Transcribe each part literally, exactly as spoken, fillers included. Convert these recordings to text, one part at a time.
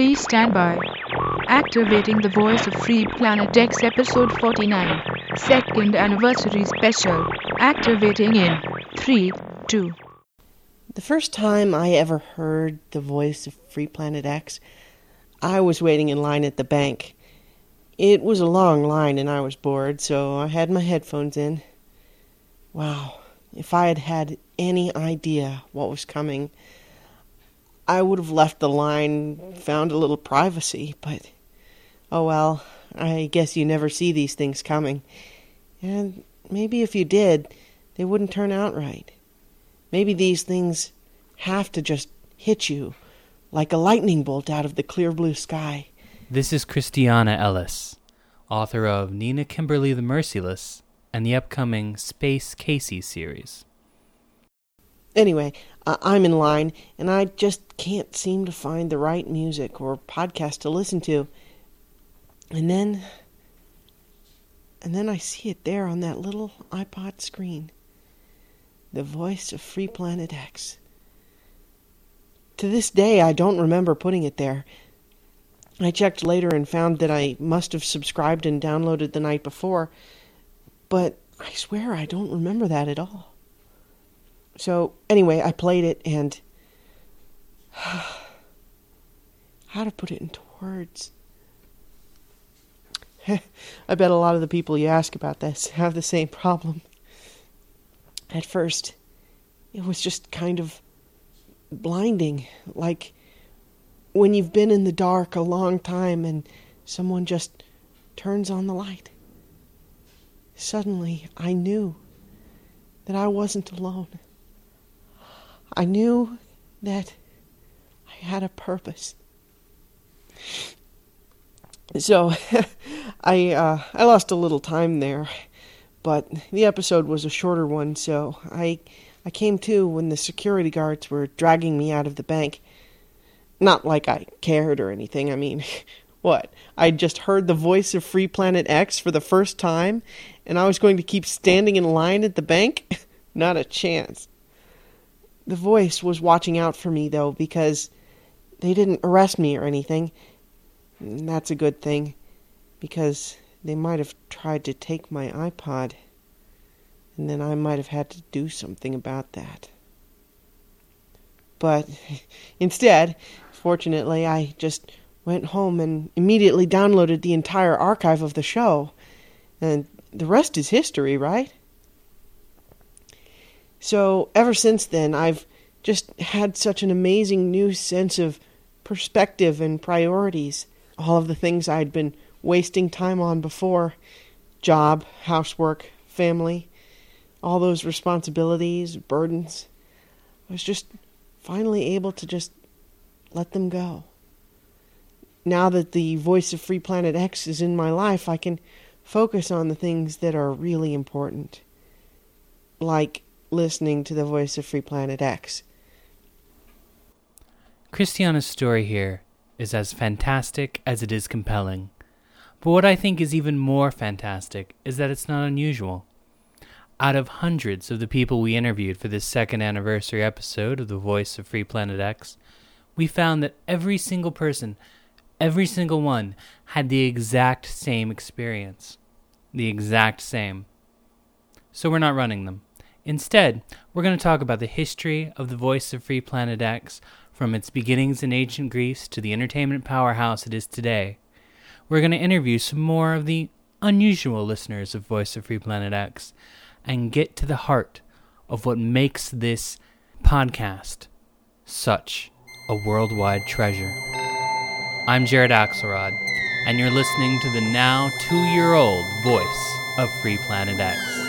Please stand by. Activating the Voice of Free Planet X Episode forty-nine, Second Anniversary Special. Activating in three, two. The first time I ever heard the voice of Free Planet X, I was waiting in line at the bank. It was a long line and I was bored, so I had my headphones in. Wow, if I had had any idea what was coming, I would have left the line, found a little privacy, but oh well, I guess you never see these things coming. And maybe if you did, they wouldn't turn out right. Maybe these things have to just hit you like a lightning bolt out of the clear blue sky. This is Christiana Ellis, author of Nina Kimberly the Merciless and the upcoming Space Casey series. Anyway, uh, I'm in line, and I just can't seem to find the right music or podcast to listen to. And then, and then I see it there on that little iPod screen. The Voice of Free Planet X. To this day, I don't remember putting it there. I checked later and found that I must have subscribed and downloaded the night before, but I swear I don't remember that at all. So, anyway, I played it, and how to put it into words. I bet a lot of the people you ask about this have the same problem. At first, it was just kind of blinding, like when you've been in the dark a long time and someone just turns on the light. Suddenly, I knew that I wasn't alone. I knew that I had a purpose. So, I uh, I lost a little time there, but the episode was a shorter one, so I I came to when the security guards were dragging me out of the bank. Not like I cared or anything, I mean, what? I'd just heard the voice of Free Planet X for the first time, and I was going to keep standing in line at the bank? Not a chance. The voice was watching out for me, though, because they didn't arrest me or anything. And that's a good thing, because they might have tried to take my iPod, and then I might have had to do something about that. But instead, fortunately, I just went home and immediately downloaded the entire archive of the show, and the rest is history, right? So, ever since then, I've just had such an amazing new sense of perspective and priorities. All of the things I'd been wasting time on before, job, housework, family, all those responsibilities, burdens, I was just finally able to just let them go. Now that the voice of Free Planet X is in my life, I can focus on the things that are really important, like listening to the voice of Free Planet X. Christiana's story here is as fantastic as it is compelling. But what I think is even more fantastic is that it's not unusual. Out of hundreds of the people we interviewed for this second anniversary episode of The Voice of Free Planet X, we found that every single person, every single one, had the exact same experience. The exact same. So we're not running them. Instead, we're going to talk about the history of the voice of Free Planet X from its beginnings in ancient Greece to the entertainment powerhouse it is today. We're going to interview some more of the unusual listeners of Voice of Free Planet X and get to the heart of what makes this podcast such a worldwide treasure. I'm Jared Axelrod, and you're listening to the now two-year-old Voice of Free Planet X.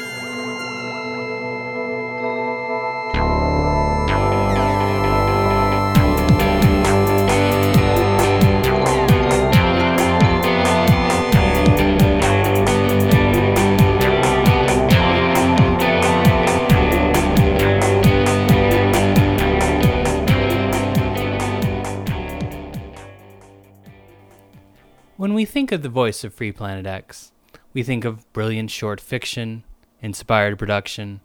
When we think of the voice of Free Planet X, we think of brilliant short fiction, inspired production,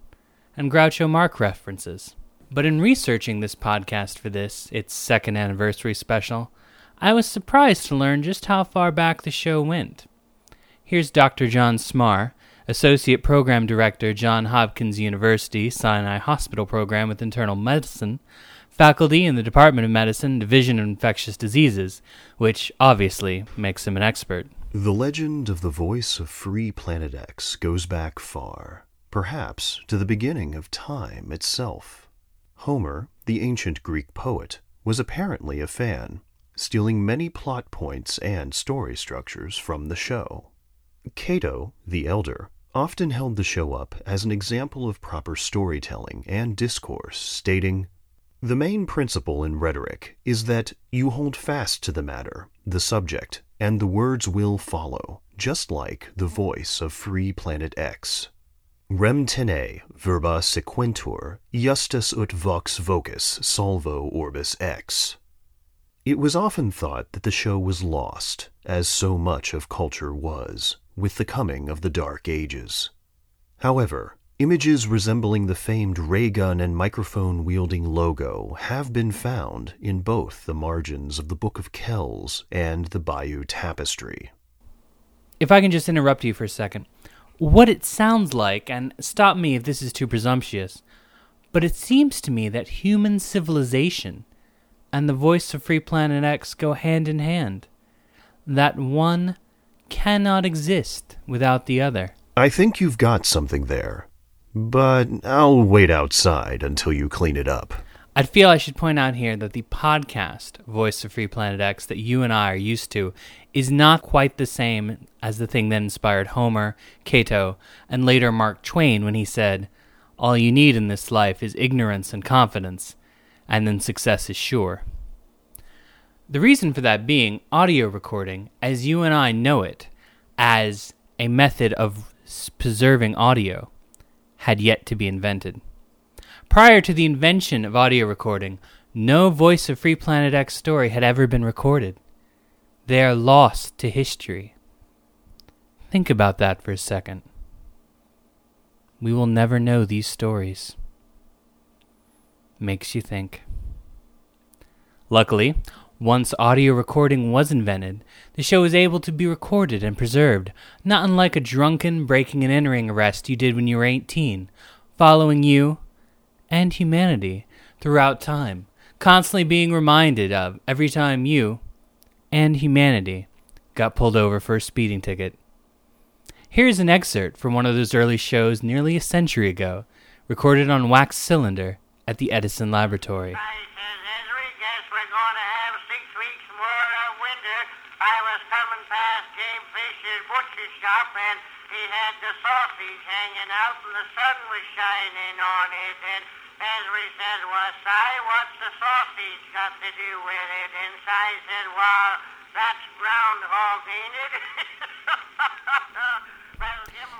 and Groucho Marx references. But in researching this podcast for this, its second anniversary special, I was surprised to learn just how far back the show went. Here's Doctor John Smarr, Associate Program Director, Johns Hopkins University, Sinai Hospital Program with Internal Medicine, faculty in the Department of Medicine, Division of Infectious Diseases, which obviously makes him an expert. The legend of the Voice of Free Planet X goes back far, perhaps to the beginning of time itself. Homer, the ancient Greek poet, was apparently a fan, stealing many plot points and story structures from the show. Cato, the elder, often held the show up as an example of proper storytelling and discourse, stating, "The main principle in rhetoric is that you hold fast to the matter, the subject, and the words will follow, just like the voice of Free Planet X. Rem tene, verba sequentur, justus ut vox vocis, salvo orbis X." It was often thought that the show was lost, as so much of culture was, with the coming of the Dark Ages. However, images resembling the famed ray gun and microphone-wielding logo have been found in both the margins of the Book of Kells and the Bayeux Tapestry. If I can just interrupt you for a second. What it sounds like, and stop me if this is too presumptuous, but it seems to me that human civilization and the voice of Free Planet X go hand in hand. That one cannot exist without the other. I think you've got something there, but I'll wait outside until you clean it up. I feel I should point out here that the podcast Voice of Free Planet X that you and I are used to is not quite the same as the thing that inspired Homer, Cato, and later Mark Twain when he said, "All you need in this life is ignorance and confidence, and then success is sure." The reason for that being audio recording, as you and I know it, as a method of preserving audio, had yet to be invented. Prior to the invention of audio recording, no Voice of Free Planet X story had ever been recorded. They are lost to history. Think about that for a second. We will never know these stories. Makes you think. Luckily, once audio recording was invented, the show was able to be recorded and preserved, not unlike a drunken breaking and entering arrest you did when you were eighteen, following you and humanity throughout time, constantly being reminded of every time you and humanity got pulled over for a speeding ticket. Here's an excerpt from one of those early shows nearly a century ago, recorded on wax cylinder at the Edison Laboratory. I says, as we guess we're going to have six weeks more of winter. I was coming past James Fisher's butcher shop, and he had the sausage hanging out, and the sun was shining on it. And as we said, well, Si, what's the sausage got to do with it? And Si said, well, that's groundhog, ain't it?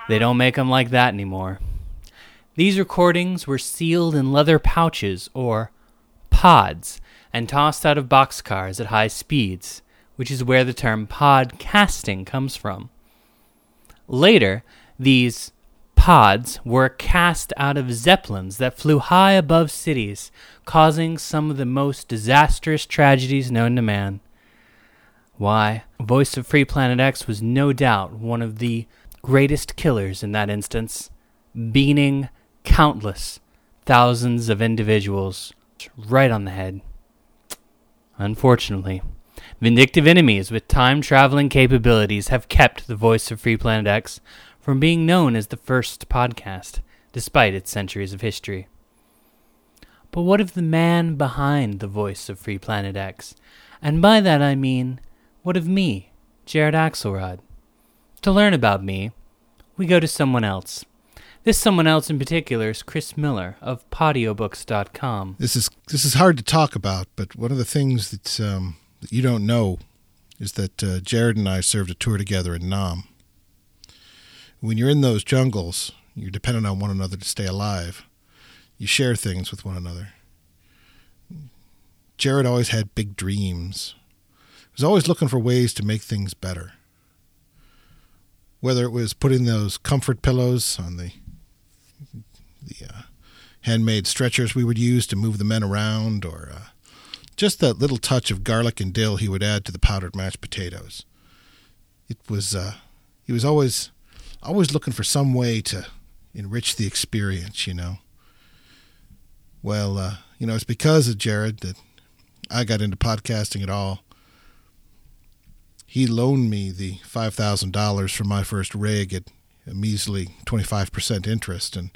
They don't make them like that anymore. These recordings were sealed in leather pouches, or pods, and tossed out of boxcars at high speeds, which is where the term podcasting comes from. Later, these pods were cast out of zeppelins that flew high above cities, causing some of the most disastrous tragedies known to man. Why, Voice of Free Planet X was no doubt one of the greatest killers in that instance, beaning countless thousands of individuals right on the head. Unfortunately, vindictive enemies with time-traveling capabilities have kept the Voice of Free Planet X from being known as the first podcast, despite its centuries of history. But what of the man behind the Voice of Free Planet X? And by that I mean, what of me, Jared Axelrod? To learn about me, we go to someone else. This someone else in particular is Chris Miller of podiobooks dot com. This is this is hard to talk about, but one of the things that, um, that you don't know is that uh, Jared and I served a tour together in Nam. When you're in those jungles, you're dependent on one another to stay alive. You share things with one another. Jared always had big dreams. He was always looking for ways to make things better. Whether it was putting those comfort pillows on the the uh, handmade stretchers we would use to move the men around, or uh, Just that little touch of garlic and dill he would add to the powdered mashed potatoes. It was, uh, he was always, always looking for some way to enrich the experience, you know. Well, uh, you know, it's because of Jared that I got into podcasting at all. He loaned me the five thousand dollars for my first rig at a measly twenty-five percent interest, and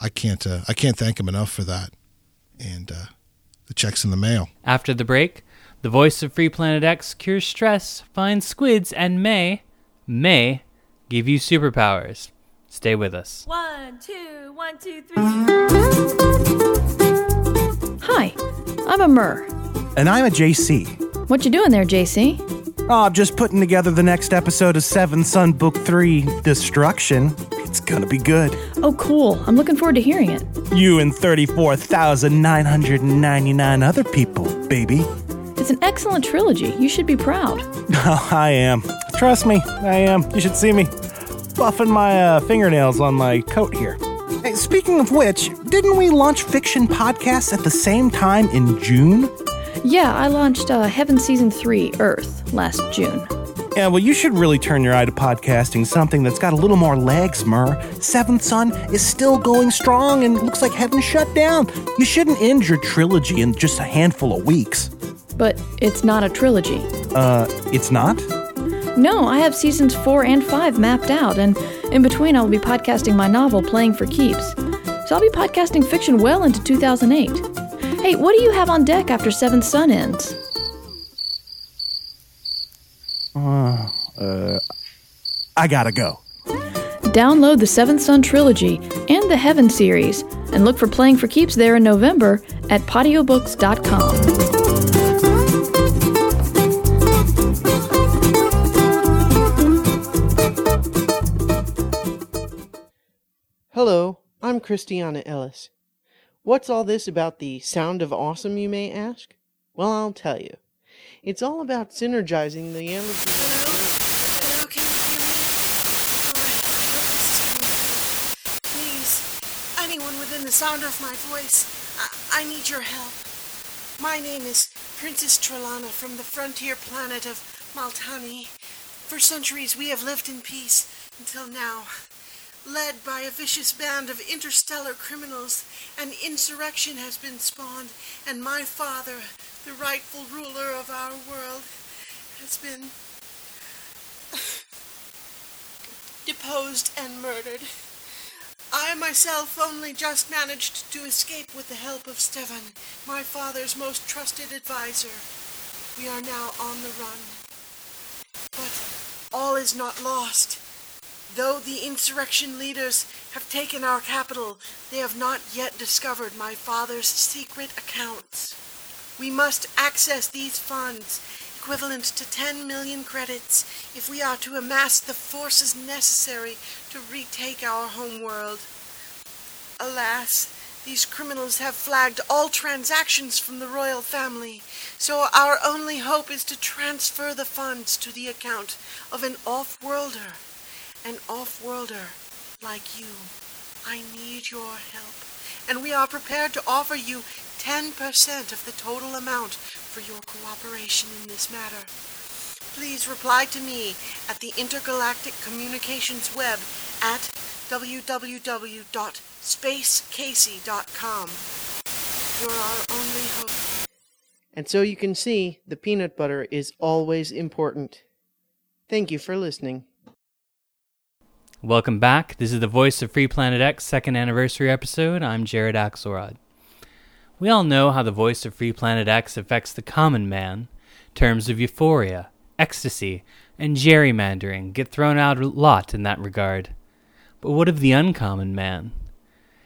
I can't, uh, I can't thank him enough for that. And, uh, the check's in the mail. After the break, the voice of Free Planet X cures stress, finds squids, and may, may, give you superpowers. Stay with us. One, two, one, two, three. Hi, I'm a Murr. And I'm a J C. What you doing there, J C? Oh, I'm just putting together the next episode of Seven Sun Book Three, Destruction. It's gonna be good. Oh, cool. I'm looking forward to hearing it. You and thirty-four thousand nine hundred ninety-nine other people, baby. It's an excellent trilogy. You should be proud. Oh, I am. Trust me, I am. You should see me buffing my uh, fingernails on my coat here. Hey, speaking of which, didn't we launch fiction podcasts at the same time in June? Yeah, I launched uh, Heaven Season three, Earth, last June. Yeah, well, you should really turn your eye to podcasting something that's got a little more legs, Murr. Seventh Sun is still going strong and looks like heaven shut down. You shouldn't end your trilogy in just a handful of weeks. But it's not a trilogy. Uh, it's not? No, I have seasons four and five mapped out, and in between I'll be podcasting my novel, Playing for Keeps. So I'll be podcasting fiction well into two thousand eight. Hey, what do you have on deck after Seventh Sun ends? Uh, uh, I gotta go. Download the Seventh Sun Trilogy and the Heaven series and look for Playing for Keeps there in November at podio books dot com. Hello, I'm Christiana Ellis. What's all this about the sound of awesome, you may ask? Well, I'll tell you. It's all about synergizing the Hello? Hello, can you hear me? Please, anyone within the sound of my voice, I, I need your help. My name is Princess Trelana from the frontier planet of Maltani. For centuries we have lived in peace, until now, led by a vicious band of interstellar criminals. An insurrection has been spawned, and my father, the rightful ruler of our world, has been deposed and murdered. I myself only just managed to escape with the help of Stevan, my father's most trusted advisor. We are now on the run. But all is not lost. Though the insurrection leaders have taken our capital, they have not yet discovered my father's secret accounts. We must access these funds, equivalent to ten million credits, if we are to amass the forces necessary to retake our homeworld. Alas, these criminals have flagged all transactions from the royal family, so our only hope is to transfer the funds to the account of an off-worlder. An off-worlder like you. I need your help, and we are prepared to offer you ten percent of the total amount for your cooperation in this matter. Please reply to me at the Intergalactic Communications Web at w w w dot space casey dot com. You're our only hope. And so you can see, the peanut butter is always important. Thank you for listening. Welcome back. This is the Voice of Free Planet X second anniversary episode. I'm Jared Axelrod. We all know how the voice of Free Planet X affects the common man. Terms of euphoria, ecstasy, and gerrymandering get thrown out a lot in that regard. But what of the uncommon man?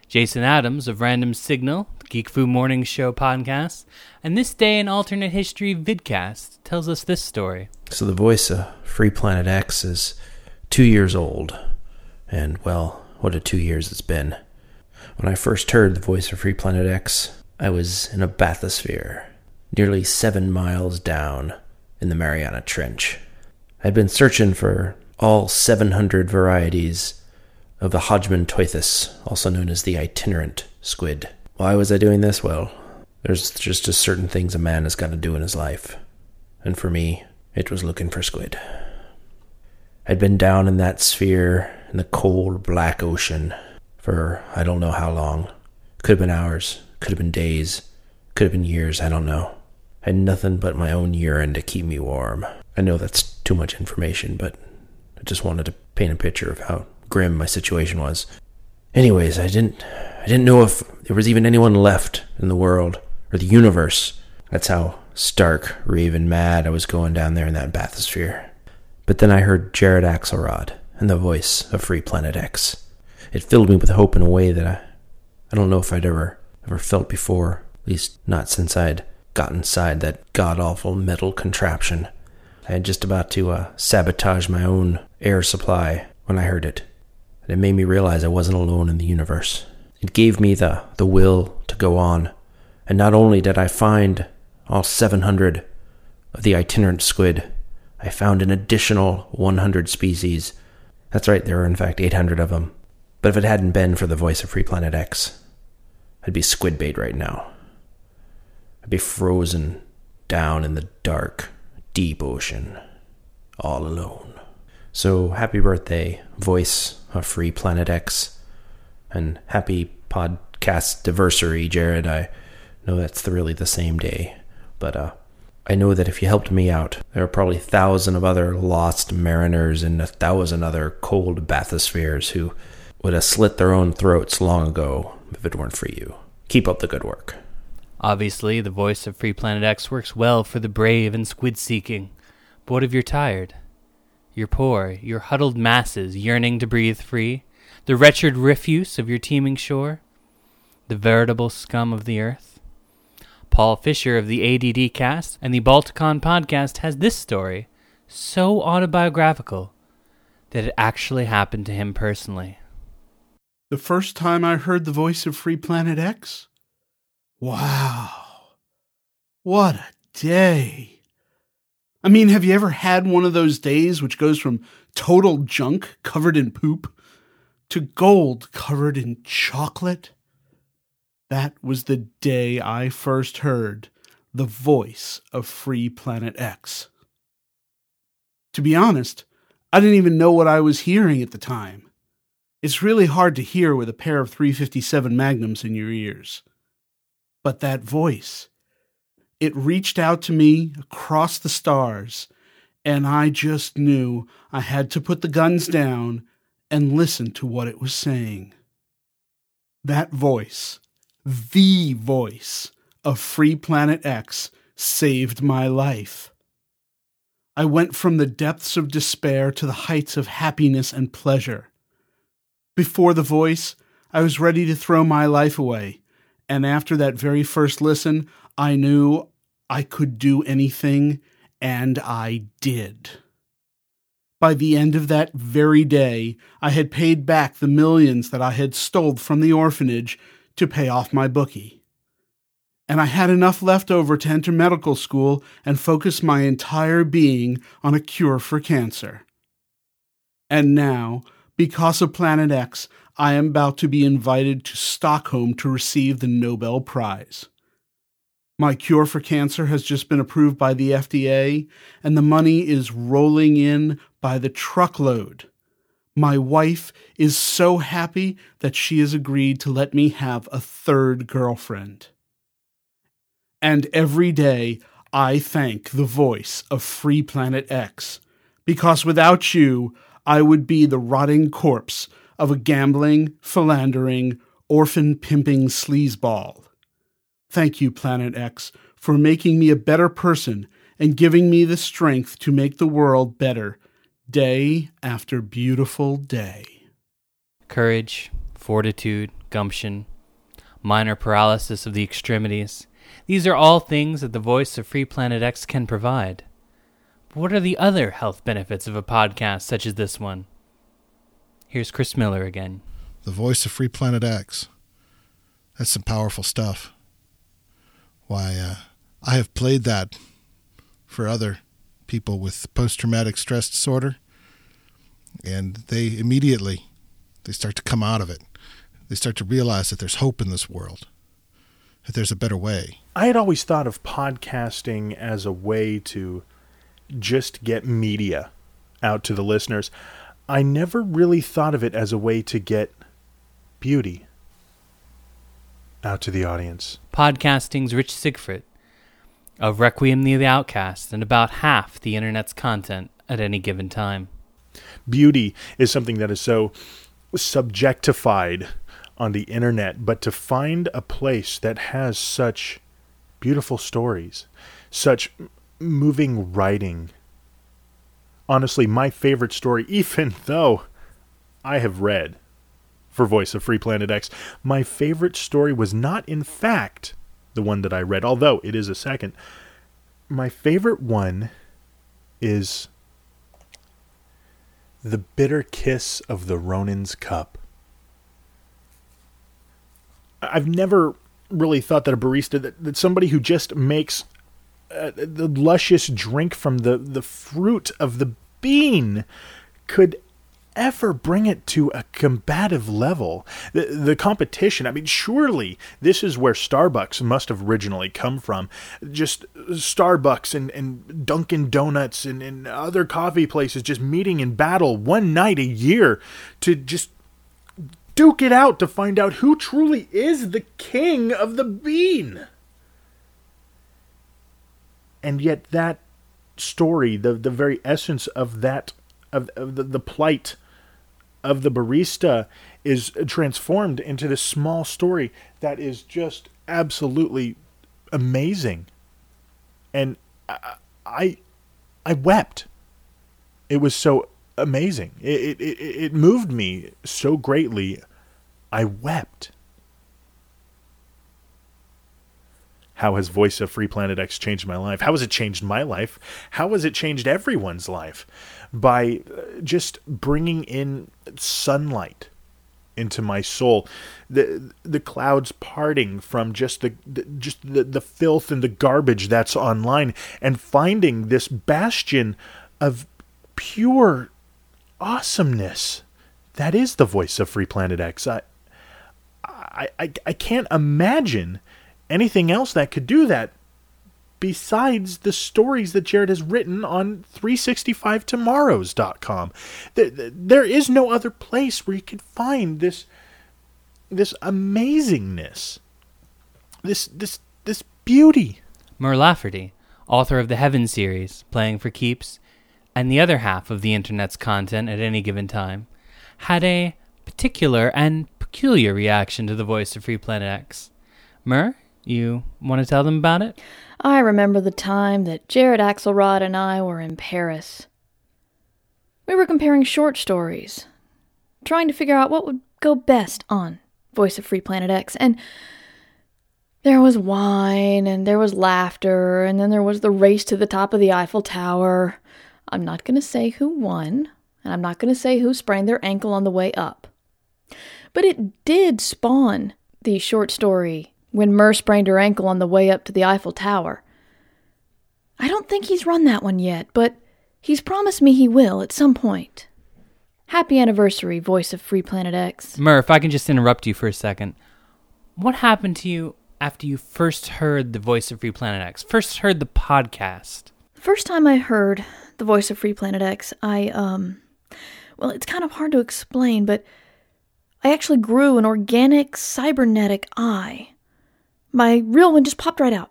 Jason Adams of Random Signal, the Geek Foo Morning Show podcast, and This Day in Alternate History vidcast tells us this story. So the voice of Free Planet X is two years old. And, well, what a two years it's been. When I first heard the voice of Free Planet X, I was in a bathysphere, nearly seven miles down in the Mariana Trench. I'd been searching for all seven hundred varieties of the Hodgman Toithus, also known as the itinerant squid. Why was I doing this? Well, There's just, just certain things a man has got to do in his life. And for me, it was looking for squid. I'd been down in that sphere, in the cold, black ocean, for I don't know how long. Could have been hours, could have been days, could have been years, I don't know. I had nothing but my own urine to keep me warm. I know that's too much information, but I just wanted to paint a picture of how grim my situation was. Anyways, I didn't, I didn't know if there was even anyone left in the world, or the universe. That's how stark, raving mad I was going down there in that bathysphere. But then I heard Jared Axelrod and the voice of Free Planet X. It filled me with hope in a way that I, I don't know if I'd ever, ever felt before, at least not since I'd got inside that god-awful metal contraption. I had just about to uh, sabotage my own air supply when I heard it. And it made me realize I wasn't alone in the universe. It gave me the, the will to go on. And not only did I find all seven hundred of the itinerant squid, I found an additional one hundred species. That's right, there are in fact eight hundred of them. But if it hadn't been for the voice of Free Planet X, I'd be squid bait right now. I'd be frozen down in the dark, deep ocean, all alone. So happy birthday, voice of Free Planet X, and happy podcast-iversary, Jared. I know that's really the same day, but uh, I know that if you helped me out, there are probably a thousand of other lost mariners and a thousand other cold bathyspheres who would have slit their own throats long ago if it weren't for you. Keep up the good work. Obviously, the voice of Free Planet X works well for the brave and squid-seeking. But what if you're tired? You're poor, your huddled masses yearning to breathe free, the wretched refuse of your teeming shore, the veritable scum of the earth. Paul Fisher of the A D D cast and the Balticon podcast has this story, so autobiographical that it actually happened to him personally. The first time I heard the voice of Free Planet X? Wow. What a day. I mean, have you ever had one of those days which goes from total junk covered in poop to gold covered in chocolate? That was the day I first heard the voice of Free Planet X. To be honest, I didn't even know what I was hearing at the time. It's really hard to hear with a pair of three fifty-seven Magnums in your ears. But that voice, it reached out to me across the stars, and I just knew I had to put the guns down and listen to what it was saying. That voice, the voice of Free Planet X, saved my life. I went from the depths of despair to the heights of happiness and pleasure. Before the voice, I was ready to throw my life away. And after that very first listen, I knew I could do anything, and I did. By the end of that very day, I had paid back the millions that I had stole from the orphanage to pay off my bookie. And I had enough left over to enter medical school and focus my entire being on a cure for cancer. And now, because of Planet X, I am about to be invited to Stockholm to receive the Nobel Prize. My cure for cancer has just been approved by the F D A, and the money is rolling in by the truckload. My wife is so happy that she has agreed to let me have a third girlfriend. And every day, I thank the voice of Free Planet X, because without you, I would be the rotting corpse of a gambling, philandering, orphan-pimping sleazeball. Thank you, Planet X, for making me a better person and giving me the strength to make the world better, day after beautiful day. Courage, fortitude, gumption, minor paralysis of the extremities. These are all things that the voice of Free Planet X can provide. But what are the other health benefits of a podcast such as this one? Here's Chris Miller again. The voice of Free Planet X. That's some powerful stuff. Why, uh, I have played that for other people with post-traumatic stress disorder, and they immediately, they start to come out of it. They start to realize that there's hope in this world. that there's a better way. I had always thought of podcasting as a way to just get media out to the listeners. I never really thought of it as a way to get beauty out to the audience. Podcasting's Rich Siegfried of Requiem the Outcast and about half the internet's content at any given time. Beauty is something that is so subjectified on the internet, but to find a place that has such beautiful stories, such moving writing. Honestly, my favorite story, even though I have read for Voice of Free Planet X, my favorite story was not, in fact, the one that I read, although it is a second. My favorite one is The Bitter Kiss of the Ronin's Cup. I've never really thought that a barista, that, that somebody who just makes uh, the luscious drink from the, the fruit of the bean could ever bring it to a combative level. The, the competition, I mean, surely this is where Starbucks must have originally come from. Just Starbucks and, and Dunkin' Donuts and, and other coffee places just meeting in battle one night a year to just duke it out to find out who truly is the king of the bean. And yet that story, the, the very essence of that, of, of the, the plight of the barista is transformed into this small story that is just absolutely amazing. And I, I, I wept. It was so amazing. It, it it moved me so greatly, I wept. How has Voice of Free Planet X changed my life? How has it changed my life? How has it changed everyone's life? By just bringing in sunlight into my soul, the the clouds parting from just the, the just the, the filth and the garbage that's online, and finding this bastion of pure awesomeness that is the Voice of Free Planet X. I, I, I, I can't imagine anything else that could do that besides the stories that Jared has written on three sixty-five tomorrows dot com. There, there is no other place where you could find this this amazingness, this this this beauty. Murr Lafferty, author of the Heaven series, Playing for Keeps, and the other half of the internet's content at any given time, had a particular and peculiar reaction to the Voice of Free Planet X. Murr, you want to tell them about it? I remember the time that Jared Axelrod and I were in Paris. We were comparing short stories, trying to figure out what would go best on Voice of Free Planet X, and there was wine, and there was laughter, and then there was the race to the top of the Eiffel Tower. I'm not going to say who won, and I'm not going to say who sprained their ankle on the way up. But it did spawn the short story when Murr sprained her ankle on the way up to the Eiffel Tower. I don't think he's run that one yet, but he's promised me he will at some point. Happy anniversary, Voice of Free Planet X. Murr, if I can just interrupt you for a second. What happened to you after you first heard the Voice of Free Planet X, first heard the podcast? First time I heard the Voice of Free Planet X, I, um, well, it's kind of hard to explain, but I actually grew an organic cybernetic eye. My real one just popped right out.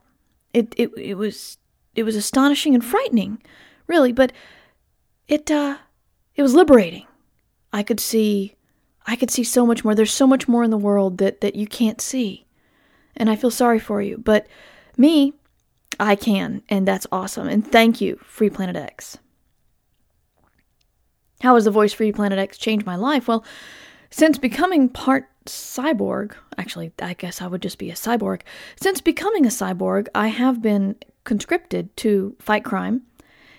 It it it was it was astonishing and frightening, really, but it uh it was liberating. I could see I could see so much more. There's so much more in the world that, that you can't see. And I feel sorry for you, but me, I can, and that's awesome. And thank you, Free Planet X. How has the Voice Free Planet X changed my life? Well, since becoming part cyborg, actually, I guess I would just be a cyborg. Since becoming a cyborg, I have been conscripted to fight crime,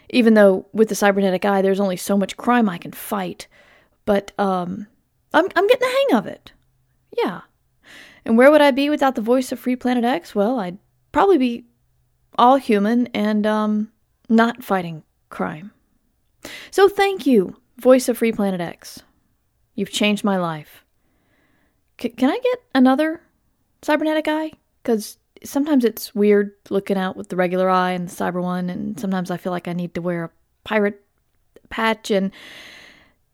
even though with the cybernetic eye, there's only so much crime I can fight. But um, I'm, I'm getting the hang of it. Yeah. And where would I be without the Voice of Free Planet X? Well, I'd probably be all human and um, not fighting crime. So thank you, Voice of Free Planet X. You've changed my life. C- can I get another cybernetic eye? Because sometimes it's weird looking out with the regular eye and the cyber one, and sometimes I feel like I need to wear a pirate patch, and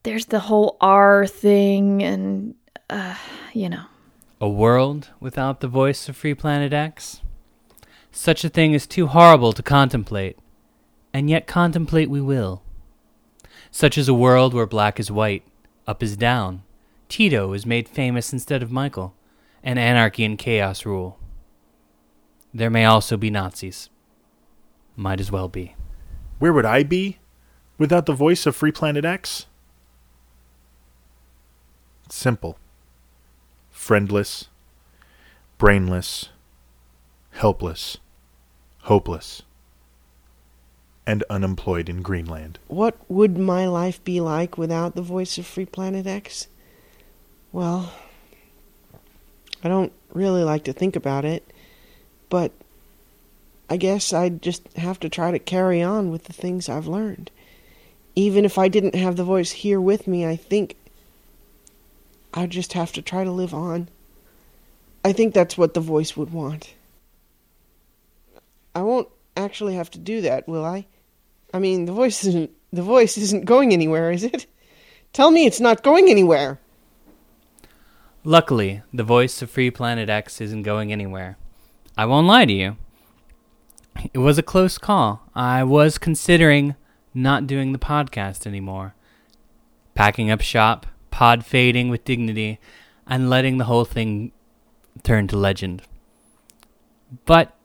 there's the whole R thing, and, uh, you know. A world without the voice of Free Planet X? Such a thing is too horrible to contemplate, and yet contemplate we will. Such is a world where black is white, up is down, Tito is made famous instead of Michael, and anarchy and chaos rule. There may also be Nazis. Might as well be. Where would I be without the voice of Free Planet X? Simple. Friendless. Brainless. Helpless. Hopeless. And unemployed in Greenland. What would my life be like without the voice of Free Planet X? Well, I don't really like to think about it, but I guess I'd just have to try to carry on with the things I've learned. Even if I didn't have the voice here with me, I think I'd just have to try to live on. I think that's what the voice would want. I won't actually have to do that, will I? I mean, the voice isn't, the voice isn't going anywhere, is it? Tell me it's not going anywhere. Luckily, the voice of Free Planet X isn't going anywhere. I won't lie to you. It was a close call. I was considering not doing the podcast anymore. Packing up shop, pod fading with dignity, and letting the whole thing turn to legend. But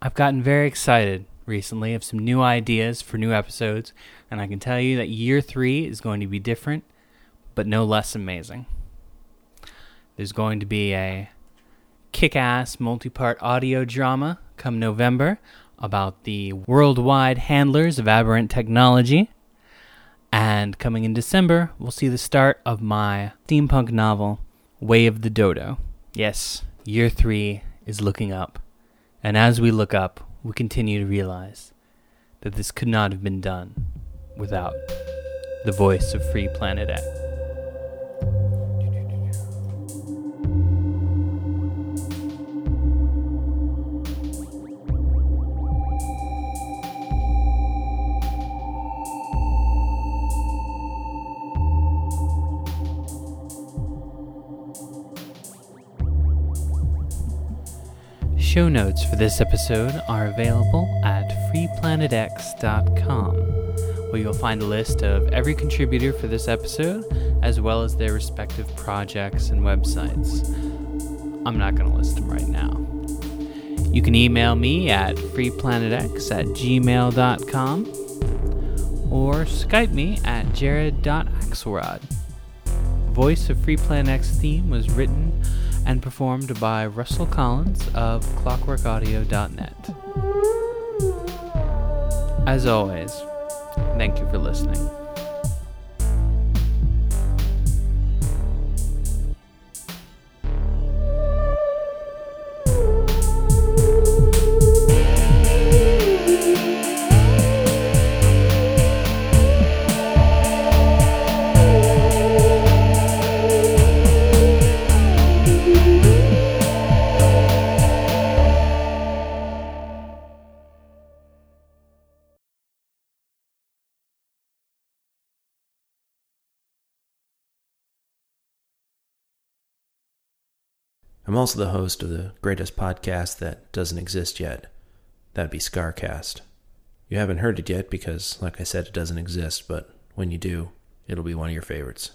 I've gotten very excited recently of some new ideas for new episodes, and I can tell you that year three is going to be different, but no less amazing. There's going to be a kick-ass multi-part audio drama come November about the worldwide handlers of aberrant technology. And coming in December, we'll see the start of my steampunk novel, Way of the Dodo. Yes, year three is looking up. And as we look up, we continue to realize that this could not have been done without the voice of Free Planet X. Show notes for this episode are available at free planet x dot com, where you'll find a list of every contributor for this episode, as well as their respective projects and websites. I'm not going to list them right now. You can email me at free planet x at gmail dot com, or Skype me at jared dot axelrod. Voice of Free Planet X theme was written and performed by Russell Collins of clockwork audio dot net. As always, thank you for listening. I'm also the host of the greatest podcast that doesn't exist yet. That'd be Scarcast. You haven't heard it yet because, like I said, it doesn't exist, but when you do, it'll be one of your favorites.